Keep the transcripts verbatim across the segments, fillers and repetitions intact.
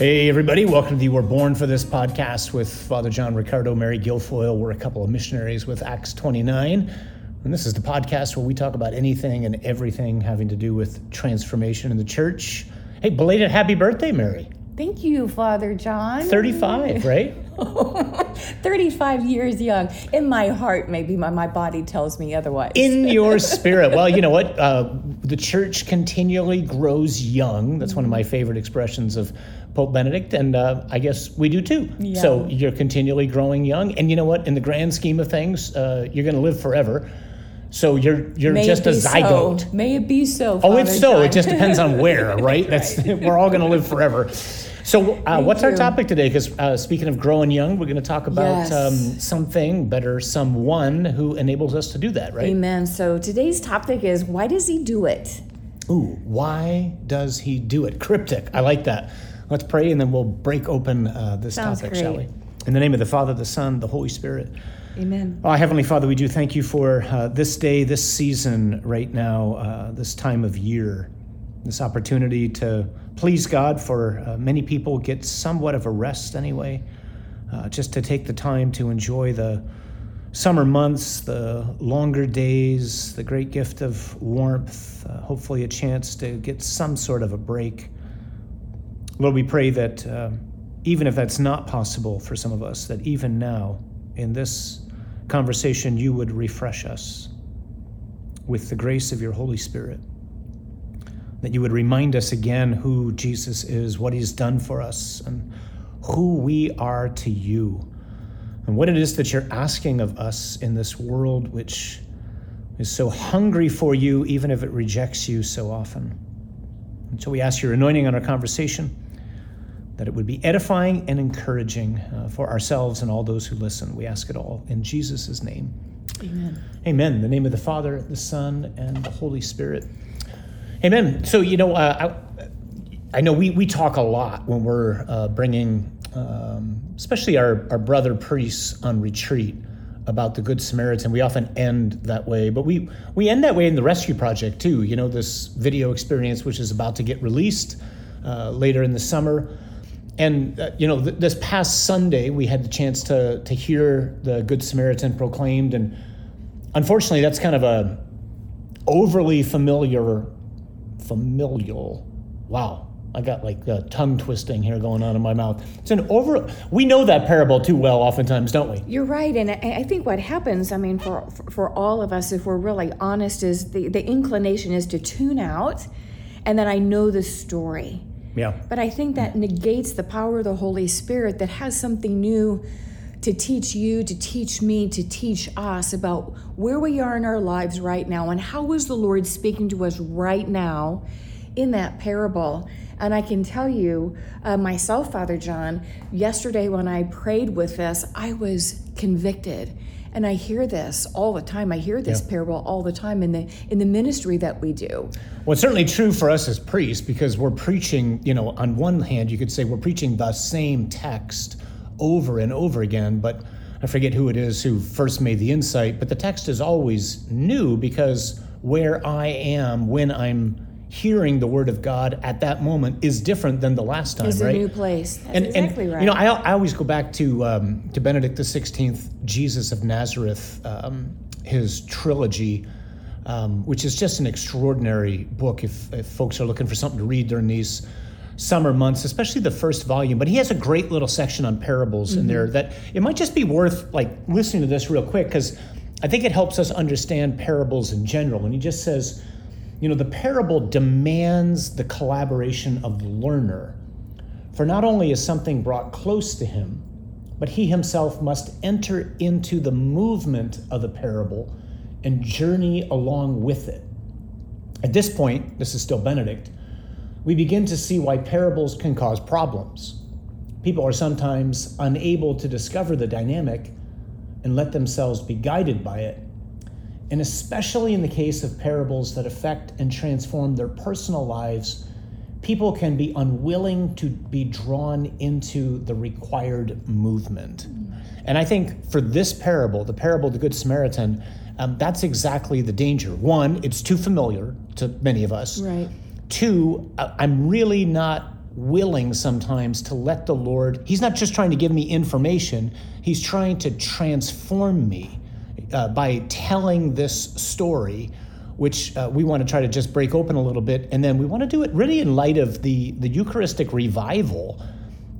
Hey, everybody. Welcome to You Were Born for This podcast with Father John Riccardo, Mary Guilfoyle. We're a couple of missionaries with Acts twenty-nine. And this is the podcast where we talk about anything and everything having to do with transformation in the church. Hey, belated happy birthday, Mary. Thank you, Father John. thirty-five, right? thirty-five years young. In my heart, maybe. My, my body tells me otherwise. In your spirit. Well, you know what? Uh, the church continually grows young. That's one of my favorite expressions of Pope Benedict, and uh, I guess we do too. Yeah. So you're continually growing young. And you know what? In the grand scheme of things, uh, you're going to live forever. So you're you're May just a zygote. So. May it be so, Father Oh, it's so. John. It just depends on where, right? That's right. We're all going to live forever. So uh, what's you. our topic today? Because uh, speaking of growing young, we're going to talk about yes. um, something better, someone who enables us to do that, right? Amen. So today's topic is, why does he do it? Ooh, why does he do it? Cryptic. I like that. Let's pray, and then we'll break open uh, this Sounds topic, great. shall we? In the name of the Father, the Son, the Holy Spirit. Amen. Oh, Heavenly Father, we do thank you for uh, this day, this season right now, uh, this time of year, this opportunity to please God for uh, many people get somewhat of a rest anyway, uh, just to take the time to enjoy the summer months, the longer days, the great gift of warmth, uh, hopefully a chance to get some sort of a break. Lord, we pray that uh, even if that's not possible for some of us, that even now in this conversation, you would refresh us with the grace of your Holy Spirit, that you would remind us again who Jesus is, what he's done for us, and who we are to you, and what it is that you're asking of us in this world, which is so hungry for you, even if it rejects you so often. And so we ask your anointing on our conversation, that it would be edifying and encouraging uh, for ourselves and all those who listen. We ask it all in Jesus' name. Amen. Amen. In the name of the Father, the Son, and the Holy Spirit. Amen. So, you know, uh, I, I know we, we talk a lot when we're uh, bringing, um, especially our, our brother priests on retreat, about the Good Samaritan. We often end that way, but we, we end that way in the Rescue Project too. You know, this video experience, which is about to get released uh, later in the summer. And, uh, you know, th- this past Sunday, we had the chance to to hear the Good Samaritan proclaimed. And unfortunately, that's kind of a overly familiar, familial, wow. I got like uh, tongue twisting here going on in my mouth. It's an over. We know that parable too well, oftentimes, don't we? You're right, and I, I think what happens, I mean, for for all of us, if we're really honest, is the the inclination is to tune out, and then I know the story. Yeah. But I think that negates the power of the Holy Spirit that has something new to teach you, to teach me, to teach us about where we are in our lives right now, and how is the Lord speaking to us right now in that parable. And I can tell you, uh, myself, Father John, yesterday when I prayed with this, I was convicted. And I hear this all the time. I hear this yeah. parable all the time in the in the ministry that we do. Well, it's certainly true for us as priests, because we're preaching, you know, on one hand, you could say we're preaching the same text over and over again, but I forget who it is who first made the insight, but the text is always new, because where I am, when I'm hearing the word of God at that moment is different than the last time, it's right? It's a new place. That's and, exactly and, right. You know, I, I always go back to um, to Benedict the sixteenth, Jesus of Nazareth, um, his trilogy, um, which is just an extraordinary book if, if folks are looking for something to read during these summer months, especially the first volume. But he has a great little section on parables mm-hmm. in there that it might just be worth like listening to this real quick, because I think it helps us understand parables in general. And he just says, you know, the parable demands the collaboration of the learner, for not only is something brought close to him, but he himself must enter into the movement of the parable and journey along with it. At this point, this is still Benedict, we begin to see why parables can cause problems. People are sometimes unable to discover the dynamic and let themselves be guided by it, and especially in the case of parables that affect and transform their personal lives, people can be unwilling to be drawn into the required movement. And I think for this parable, the parable of the Good Samaritan, um, that's exactly the danger. One, it's too familiar to many of us. Right. Two, I'm really not willing sometimes to let the Lord, he's not just trying to give me information, he's trying to transform me uh, by telling this story, which uh, we want to try to just break open a little bit. And then we want to do it really in light of the, the Eucharistic revival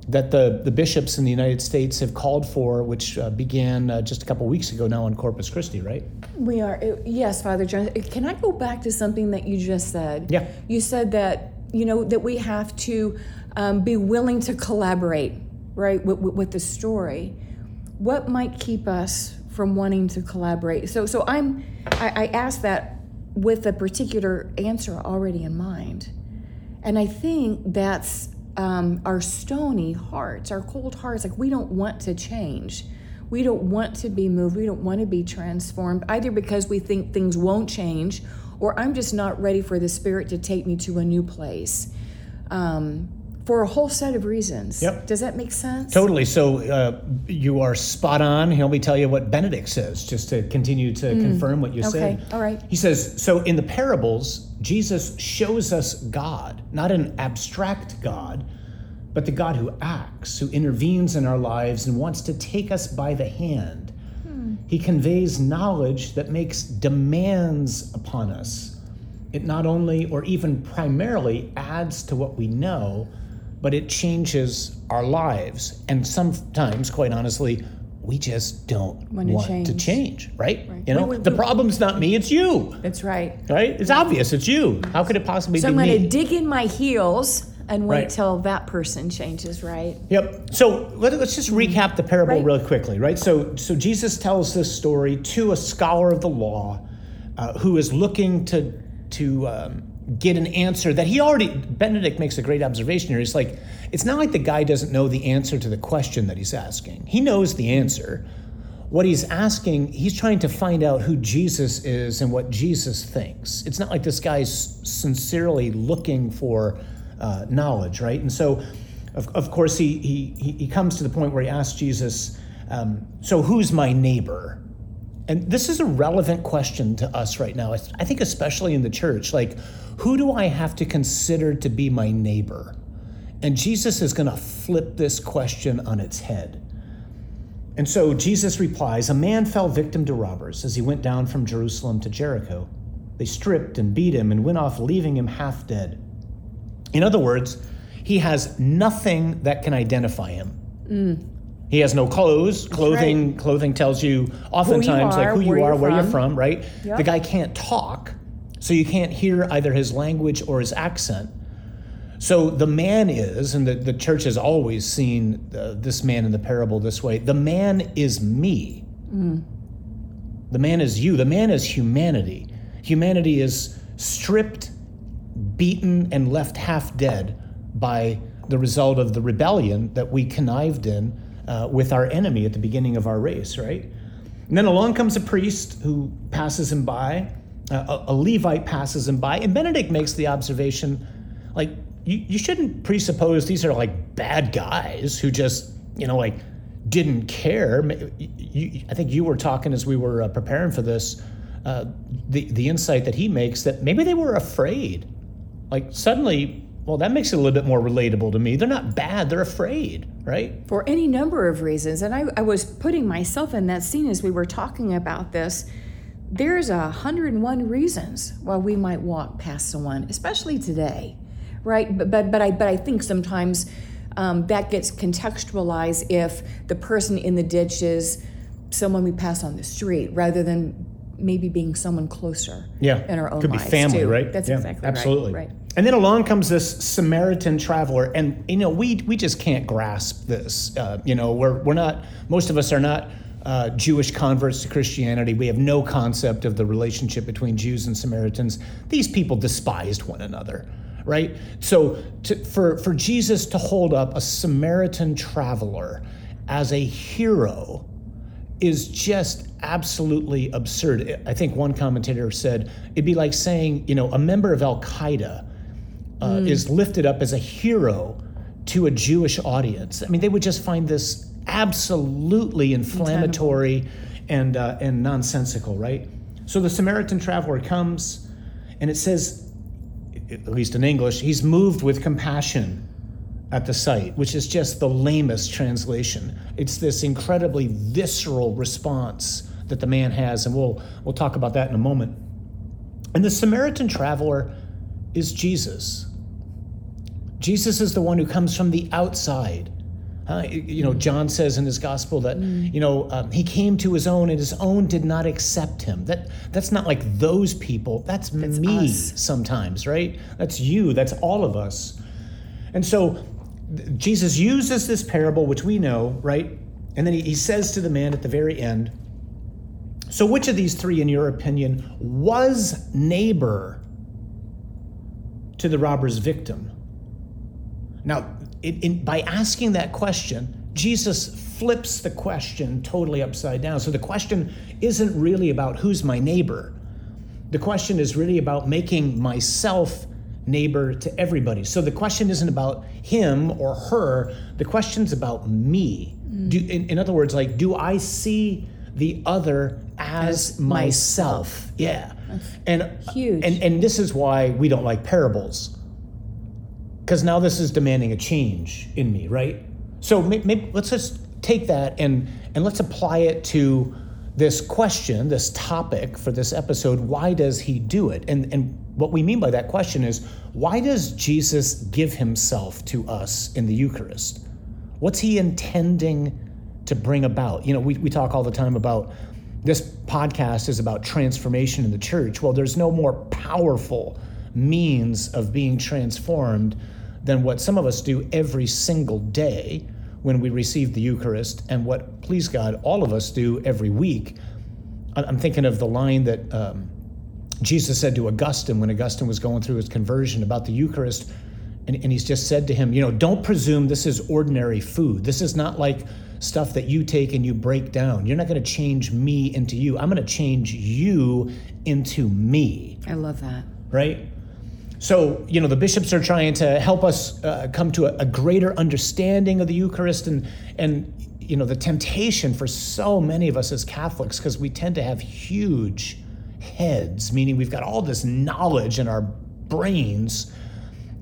that the, the bishops in the United States have called for, which uh, began uh, just a couple weeks ago now on Corpus Christi, right? We are. Yes, Father John. Can I go back to something that you just said? Yeah. You said that, you know, that we have to um, be willing to collaborate, right, with, with, with the story. What might keep us from wanting to collaborate? So so I'm, I, I asked that with a particular answer already in mind. And I think that's Um, our stony hearts, our cold hearts, like we don't want to change. We don't want to be moved. We don't want to be transformed, either because we think things won't change or I'm just not ready for the Spirit to take me to a new place um, for a whole set of reasons. Yep. Does that make sense? Totally. So uh, you are spot on. Let me tell you what Benedict says, just to continue to mm. confirm what you okay. said. Okay, all right. He says, so in the parables, Jesus shows us God, not an abstract God, but the God who acts, who intervenes in our lives and wants to take us by the hand. Hmm. He conveys knowledge that makes demands upon us. It not only, or even primarily, adds to what we know, but it changes our lives. And sometimes, quite honestly, we just don't want, to, want change. to change, right? right. You know, we, we, the problem's not me, it's you. That's right. Right? It's yeah. obvious, it's you. How could it possibly so be me? So I'm going to dig in my heels and wait right. till that person changes, right? Yep. So let, let's just recap the parable right. real quickly, right? So, so Jesus tells this story to a scholar of the law uh, who is looking to to um, get an answer that he already, Benedict makes a great observation here. It's like, it's not like the guy doesn't know the answer to the question that he's asking. He knows the answer. What he's asking, he's trying to find out who Jesus is and what Jesus thinks. It's not like this guy's sincerely looking for uh, knowledge, right? And so, of, of course, he, he he comes to the point where he asks Jesus, um, so who's my neighbor? And this is a relevant question to us right now. I think especially in the church, like, who do I have to consider to be my neighbor? And Jesus is going to flip this question on its head. And so Jesus replies, a man fell victim to robbers as he went down from Jerusalem to Jericho. They stripped and beat him and went off, leaving him half dead. In other words, he has nothing that can identify him. Mm. He has no clothes. Clothing right. clothing tells you oftentimes who you are, like who you are, where you're from, right? Yep. The guy can't talk, so you can't hear either his language or his accent. So the man is, and the, the church has always seen uh, this man in the parable this way, the man is me. Mm. The man is you. The man is humanity. Humanity is stripped, beaten, and left half dead by the result of the rebellion that we connived in Uh, with our enemy at the beginning of our race, right? And then along comes a priest who passes him by, uh, a, a Levite passes him by, and Benedict makes the observation, like, you, you shouldn't presuppose these are like bad guys who just, you know, like didn't care. You, you, I think you were talking as we were uh, preparing for this, uh, the, the insight that he makes that maybe they were afraid. Like suddenly, well, that makes it a little bit more relatable to me. They're not bad, they're afraid, right? For any number of reasons. And I, I was putting myself in that scene as we were talking about this. There's one hundred and one reasons why we might walk past someone, especially today, right? But but, but I but I think sometimes um, that gets contextualized if the person in the ditch is someone we pass on the street rather than maybe being someone closer yeah. in our own Could lives. Could be family, too. right? That's yeah, exactly absolutely. right. Absolutely. Right. And then along comes this Samaritan traveler, and you know we we just can't grasp this. Uh, you know we're we're not most of us are not uh, Jewish converts to Christianity. We have no concept of the relationship between Jews and Samaritans. These people despised one another, right? So to, for for Jesus to hold up a Samaritan traveler as a hero is just absolutely absurd. I think one commentator said it'd be like saying you know a member of Al-Qaeda. Uh, mm. is lifted up as a hero to a Jewish audience. I mean, they would just find this absolutely inflammatory and uh, and nonsensical, right? So the Samaritan traveler comes, and it says, at least in English, he's moved with compassion. at the site, which is just the lamest translation. It's this incredibly visceral response that the man has, and we'll we'll talk about that in a moment. And the Samaritan traveler is Jesus. Jesus is the one who comes from the outside. Uh, you know, John says in his gospel that, mm. you know, um, he came to his own and his own did not accept him. That That's not like those people. That's, that's me us. Sometimes, right? That's you. That's all of us. And so th- Jesus uses this parable, which we know, right? And then he, he says to the man at the very end, so which of these three, in your opinion, was neighbor to the robber's victim? Now, It, in, by asking that question, Jesus flips the question totally upside down. So the question isn't really about who's my neighbor. The question is really about making myself neighbor to everybody. So the question isn't about him or her. The question's about me. Mm. Do, in, in other words, like, do I see the other as, as myself? myself? Yeah. That's and huge. And and this is why we don't like parables. Because now this is demanding a change in me, right? So maybe, maybe let's just take that and and let's apply it to this question, this topic for this episode. Why does he do it? And and what we mean by that question is, why does Jesus give himself to us in the Eucharist? What's he intending to bring about? You know, we, we talk all the time about this podcast is about transformation in the church. Well, there's no more powerful means of being transformed than what some of us do every single day when we receive the Eucharist, and what, please God, all of us do every week. I'm thinking of the line that um, Jesus said to Augustine when Augustine was going through his conversion about the Eucharist, and, and he's just said to him, you know, don't presume this is ordinary food. This is not like stuff that you take and you break down. You're not going to change me into you. I'm going to change you into me. I love that. Right? So, you know, the bishops are trying to help us uh, come to a, a greater understanding of the Eucharist, and, and you know, the temptation for so many of us as Catholics, because we tend to have huge heads, meaning we've got all this knowledge in our brains,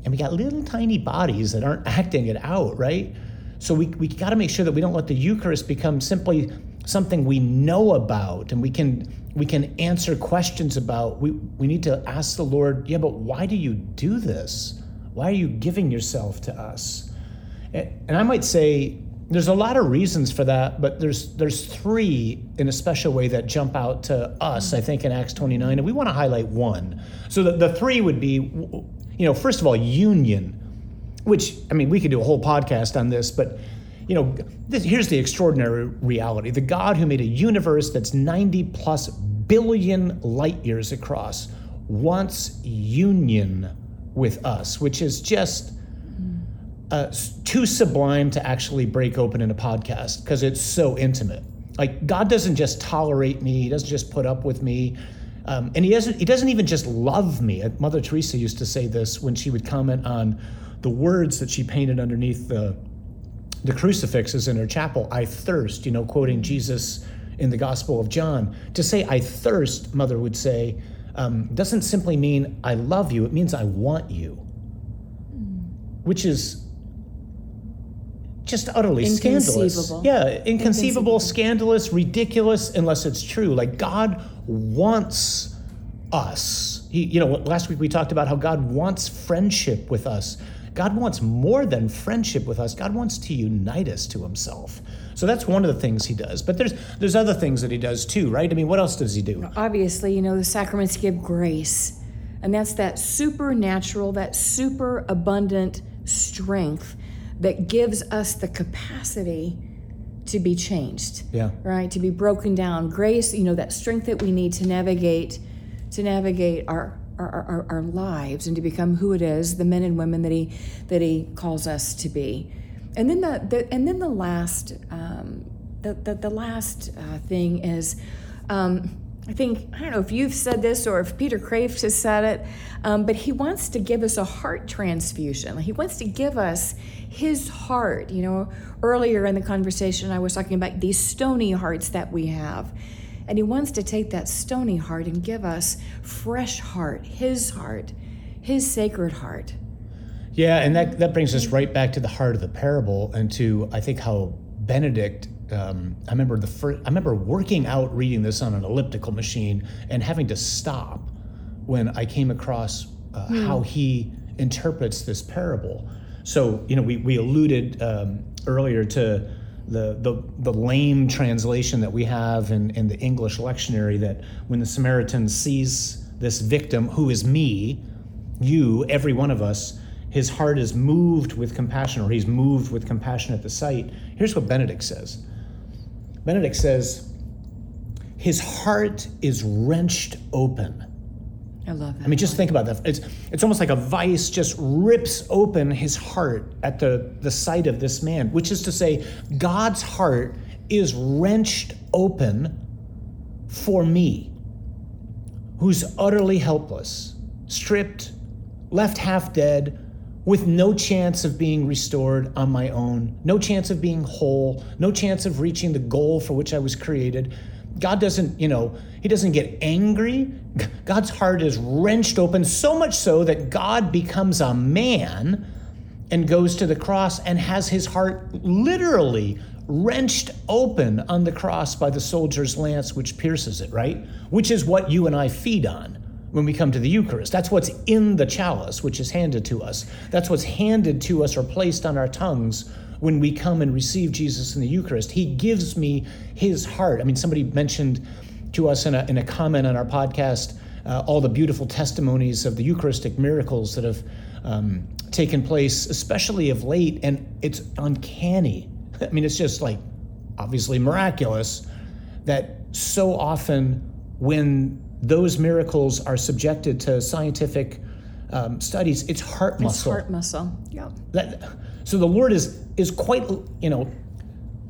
and we got little tiny bodies that aren't acting it out, right? So we, we got to make sure that we don't let the Eucharist become simply something we know about and we can we can answer questions about. We we need to ask the Lord, yeah, but why do you do this? Why are you giving yourself to us? And, and I might say there's a lot of reasons for that, but there's there's three in a special way that jump out to us, I think, in Acts twenty-nine, and we want to highlight one. So the, the three would be, you know, first of all, union, which, I mean, we could do a whole podcast on this, but you know, this, here's the extraordinary reality. The God who made a universe that's ninety plus billion light years across wants union with us, which is just uh, too sublime to actually break open in a podcast because it's so intimate. Like, God doesn't just tolerate me. He doesn't just put up with me. Um, and he doesn't, he doesn't even just love me. Mother Teresa used to say this when she would comment on the words that she painted underneath the The crucifixes in her chapel. I thirst, you know, quoting Jesus in the Gospel of John. To say I thirst, Mother would say, um, doesn't simply mean I love you. It means I want you, which is just utterly scandalous. Yeah, inconceivable, inconceivable, scandalous, ridiculous, unless it's true. Like, God wants us. He, you know, last week we talked about how God wants friendship with us. God wants more than friendship with us. God wants to unite us to himself. So that's one of the things he does. But there's there's other things that he does too, right? I mean, what else does he do? Obviously, you know, the sacraments give grace. And that's that supernatural, that super abundant strength that gives us the capacity to be changed. Yeah. Right? To be broken down. Grace, you know, that strength that we need to navigate, to navigate our Our, our, our lives and to become who it is, the men and women that he that he calls us to be. And then the, the and then the last um, the, the the last uh, thing is, um, I think I don't know if you've said this or if Peter Kreeft has said it, um, but he wants to give us a heart transfusion. He wants to give us his heart. You know, earlier in the conversation I was talking about these stony hearts that we have. And he wants to take that stony heart and give us fresh heart, his heart, his sacred heart. Yeah, and that, that brings us right back to the heart of the parable and to, I think, how Benedict, um, I remember the first, I remember working out reading this on an elliptical machine and having to stop when I came across uh, mm. how he interprets this parable. So, you know, we, we alluded um, earlier to the, the the lame translation that we have in, in the English lectionary, that when the Samaritan sees this victim, who is me, you, every one of us, his heart is moved with compassion, or he's moved with compassion at the sight. Here's what Benedict says. Benedict says, his heart is wrenched open. I love that. I mean, just think about that. It's it's almost like a vice just rips open his heart at the, the sight of this man, which is to say, God's heart is wrenched open for me, who's utterly helpless, stripped, left half dead, with no chance of being restored on my own, no chance of being whole, no chance of reaching the goal for which I was created. God doesn't, you know, he doesn't get angry. God's heart is wrenched open, so much so that God becomes a man and goes to the cross and has his heart literally wrenched open on the cross by the soldier's lance, which pierces it, right? Which is what you and I feed on when we come to the Eucharist. That's what's in the chalice, which is handed to us. That's what's handed to us or placed on our tongues when we come and receive Jesus in the Eucharist. He gives me his heart. I mean, somebody mentioned to us in a, in a comment on our podcast, uh, all the beautiful testimonies of the Eucharistic miracles that have um, taken place, especially of late, and it's uncanny. I mean, it's just like, obviously miraculous, that so often when those miracles are subjected to scientific um, studies, it's heart it's muscle. It's heart muscle, yeah. That, so the Lord is is quite, you know,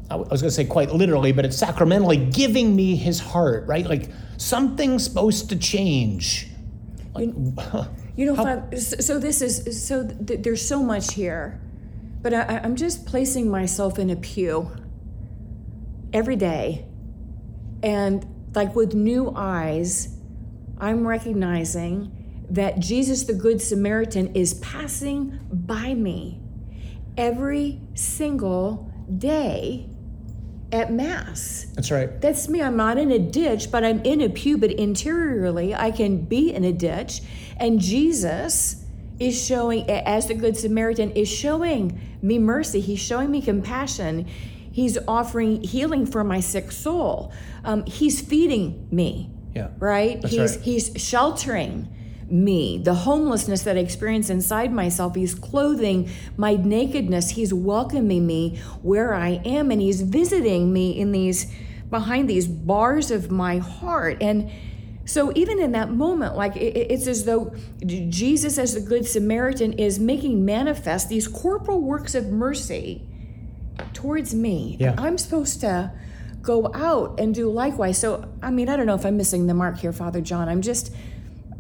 I was going to say quite literally, but it's sacramentally giving me his heart, right? Like something's supposed to change. Like, you, you know, how, so this is, so th- there's so much here, but I, I'm just placing myself in a pew every day. And like with new eyes, I'm recognizing that Jesus, the Good Samaritan, is passing by me every single day at Mass. That's right. That's me. I'm not in a ditch, but I'm in a pew, but interiorly I can be in a ditch. And Jesus is showing, as the Good Samaritan, is showing me mercy. He's showing me compassion. He's offering healing for my sick soul. Um, he's feeding me. Yeah. Right? That's he's right. He's sheltering me, the homelessness that I experience inside myself. He's clothing my nakedness. He's welcoming me where I am, and he's visiting me in these, behind these bars of my heart. And so even in that moment, like it, it's as though Jesus as the Good Samaritan is making manifest these corporal works of mercy towards me. Yeah. And I'm supposed to go out and do likewise. So, I mean, I don't know if I'm missing the mark here, Father John. I'm just...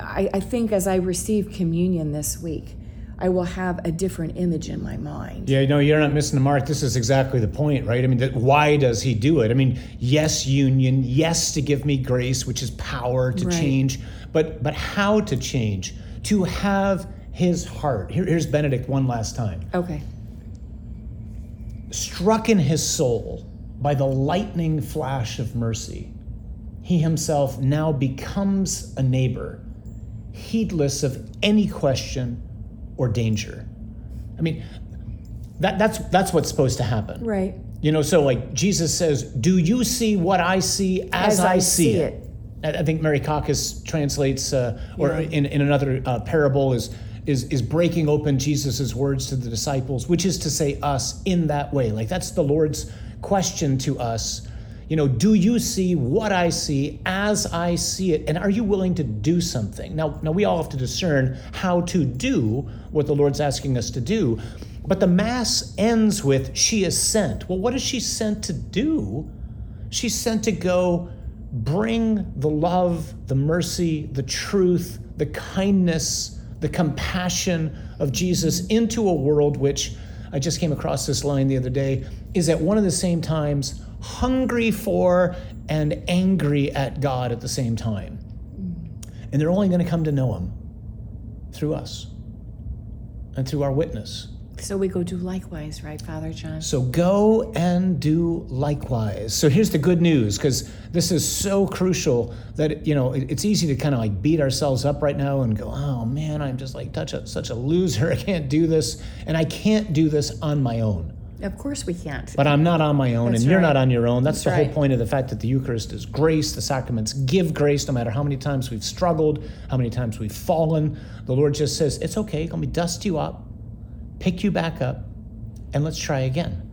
I, I think as I receive communion this week, I will have a different image in my mind. Yeah, no, you're not missing the mark. This is exactly the point, right? I mean, that, why does he do it? I mean, yes, union, yes, to give me grace, which is power to right. change, but but how to change? To have his heart. Here, here's Benedict one last time. Okay. Struck in his soul by the lightning flash of mercy, he himself now becomes a neighbor, heedless of any question or danger. I mean, that that's that's what's supposed to happen. Right. You know, so like Jesus says, do you see what I see as, as I, I see it? it? I think Mary Caucus translates, uh, or yeah. in, in another uh, parable, is, is, is breaking open Jesus' words to the disciples, which is to say us in that way. Like that's the Lord's question to us. You know, do you see what I see as I see it? And are you willing to do something? Now, now we all have to discern how to do what the Lord's asking us to do. But the Mass ends with, she is sent. Well, what is she sent to do? She's sent to go bring the love, the mercy, the truth, the kindness, the compassion of Jesus into a world which, I just came across this line the other day, is at one of the same times hungry for and angry at God at the same time. And they're only going to come to know him through us. and through our witness. So we go do likewise, right, Father John? So go and do likewise. So here's the good news, because this is so crucial that, you know, it's easy to kind of like beat ourselves up right now and go, oh man, I'm just like such a, such a loser. I can't do this. And I can't do this on my own. Of course we can't. But I'm not on my own, That's and you're right. not on your own. That's, That's the right. whole point of the fact that the Eucharist is grace. The sacraments give grace no matter how many times we've struggled, how many times we've fallen. The Lord just says, it's okay. Let me dust you up, pick you back up, and let's try again.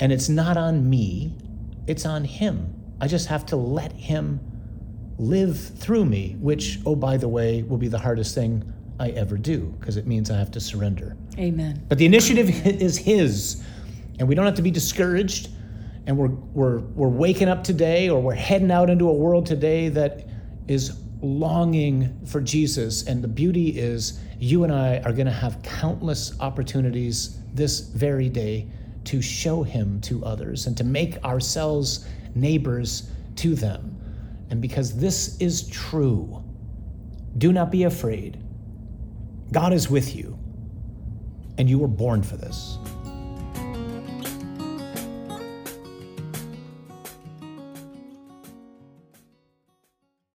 And it's not on me, it's on him. I just have to let him live through me, which, oh, by the way, will be the hardest thing I ever do, because it means I have to surrender. Amen. But the initiative Amen. is his, and we don't have to be discouraged, and we're we're we're waking up today, or we're heading out into a world today that is longing for Jesus, and the beauty is you and I are going to have countless opportunities this very day to show him to others and to make ourselves neighbors to them. And because this is true, do not be afraid. God is with you, and you were born for this.